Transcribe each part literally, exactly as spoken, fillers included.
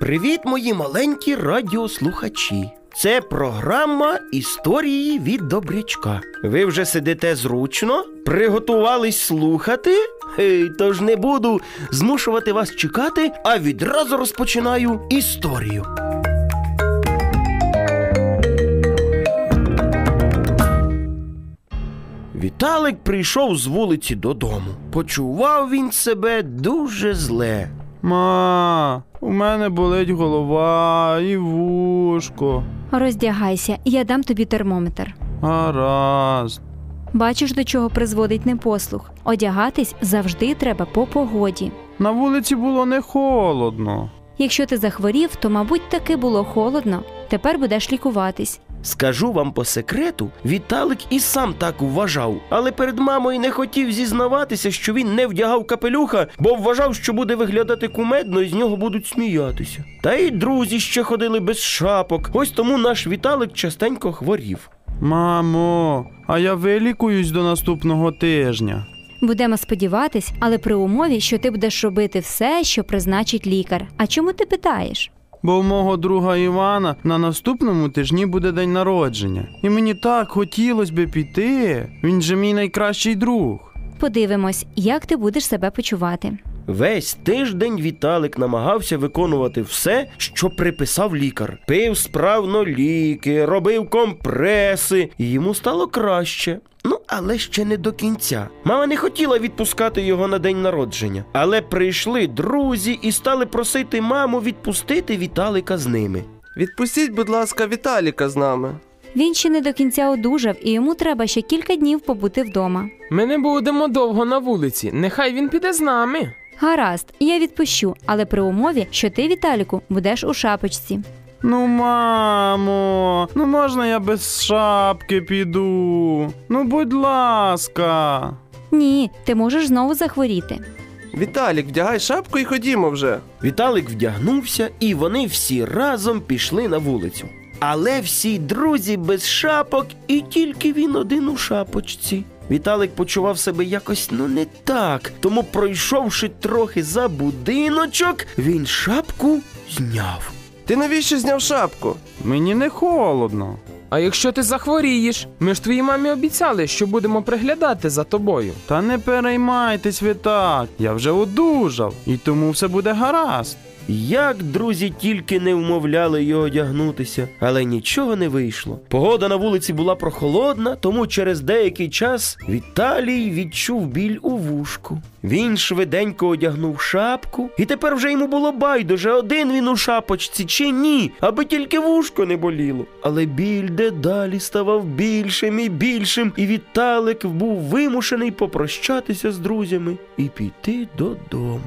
Привіт, мої маленькі радіослухачі! Це програма «Історії від Добрячка». Ви вже сидите зручно, приготувались слухати? Хей, тож не буду змушувати вас чекати, а відразу розпочинаю історію. Віталик прийшов з вулиці додому. Почував він себе дуже зле. «Ма, у мене болить голова і вушко». «Роздягайся, я дам тобі термометр». «Гаразд». «Бачиш, до чого призводить непослух. Одягатись завжди треба по погоді». «На вулиці було не холодно». «Якщо ти захворів, то, мабуть, таки було холодно. Тепер будеш лікуватись». Скажу вам по секрету, Віталик і сам так вважав, але перед мамою не хотів зізнаватися, що він не вдягав капелюха, бо вважав, що буде виглядати кумедно і з нього будуть сміятися. Та й друзі ще ходили без шапок, ось тому наш Віталик частенько хворів. «Мамо, а я вилікуюсь до наступного тижня». «Будемо сподіватись, але при умові, що ти будеш робити все, що призначить лікар. А чому ти питаєш?» «Бо у мого друга Івана на наступному тижні буде день народження. І мені так хотілося би піти. Він же мій найкращий друг». «Подивимось, як ти будеш себе почувати». Весь тиждень Віталик намагався виконувати все, що приписав лікар. Пив справно ліки, робив компреси, і йому стало краще. Ну, але ще не до кінця. Мама не хотіла відпускати його на день народження. Але прийшли друзі і стали просити маму відпустити Віталика з ними. «Відпустіть, будь ласка, Віталіка з нами». «Він ще не до кінця одужав, і йому треба ще кілька днів побути вдома». «Ми не будемо довго на вулиці, нехай він піде з нами». «Гаразд, я відпущу, але при умові, що ти, Віталіку, будеш у шапочці». «Ну, мамо, ну можна я без шапки піду? Ну, будь ласка». «Ні, ти можеш знову захворіти». «Віталік, вдягай шапку і ходімо вже». Віталік вдягнувся, і вони всі разом пішли на вулицю. Але всі друзі без шапок, і тільки він один у шапочці. Віталик почував себе якось, ну, не так. Тому, пройшовши трохи за будиночок, він шапку зняв. «Ти навіщо зняв шапку?» «Мені не холодно». «А якщо ти захворієш? Ми ж твоїй мамі обіцяли, що будемо приглядати за тобою». «Та не переймайтесь, Віталік, я вже одужав, і тому все буде гаразд». Як друзі тільки не вмовляли його одягнутися, але нічого не вийшло. Погода на вулиці була прохолодна, тому через деякий час Віталій відчув біль у вушку. Він швиденько одягнув шапку, і тепер вже йому було байдуже, один він у шапочці чи ні, аби тільки вушко не боліло. Але біль дедалі ставав більшим і більшим, і Віталик був вимушений попрощатися з друзями і піти додому.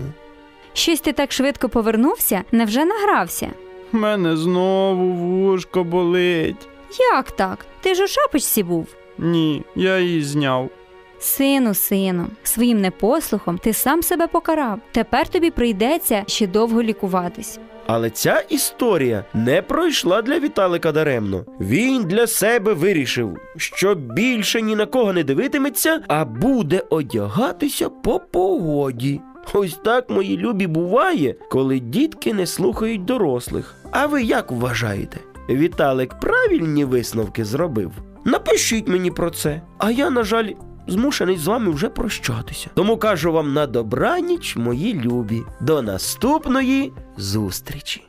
«Щось ти так швидко повернувся, невже награвся?» «У мене знову вушко болить». «Як так? Ти ж у шапочці був». «Ні, я її зняв». «Сину, сину, своїм непослухом ти сам себе покарав. Тепер тобі прийдеться ще довго лікуватись». Але ця історія не пройшла для Віталика даремно. Він для себе вирішив, що більше ні на кого не дивитиметься, а буде одягатися по погоді. Ось так, мої любі, буває, коли дітки не слухають дорослих. А ви як вважаєте? Віталик правильні висновки зробив? Напишіть мені про це. А я, на жаль, змушений з вами вже прощатися. Тому кажу вам на добраніч, мої любі. До наступної зустрічі.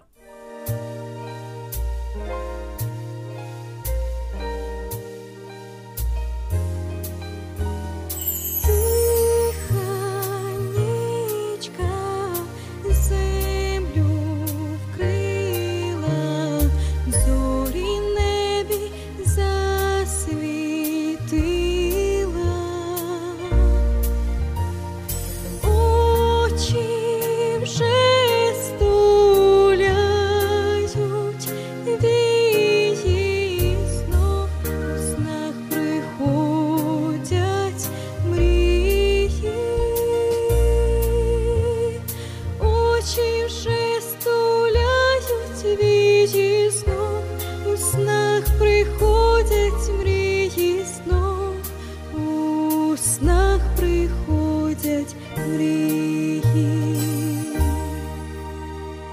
She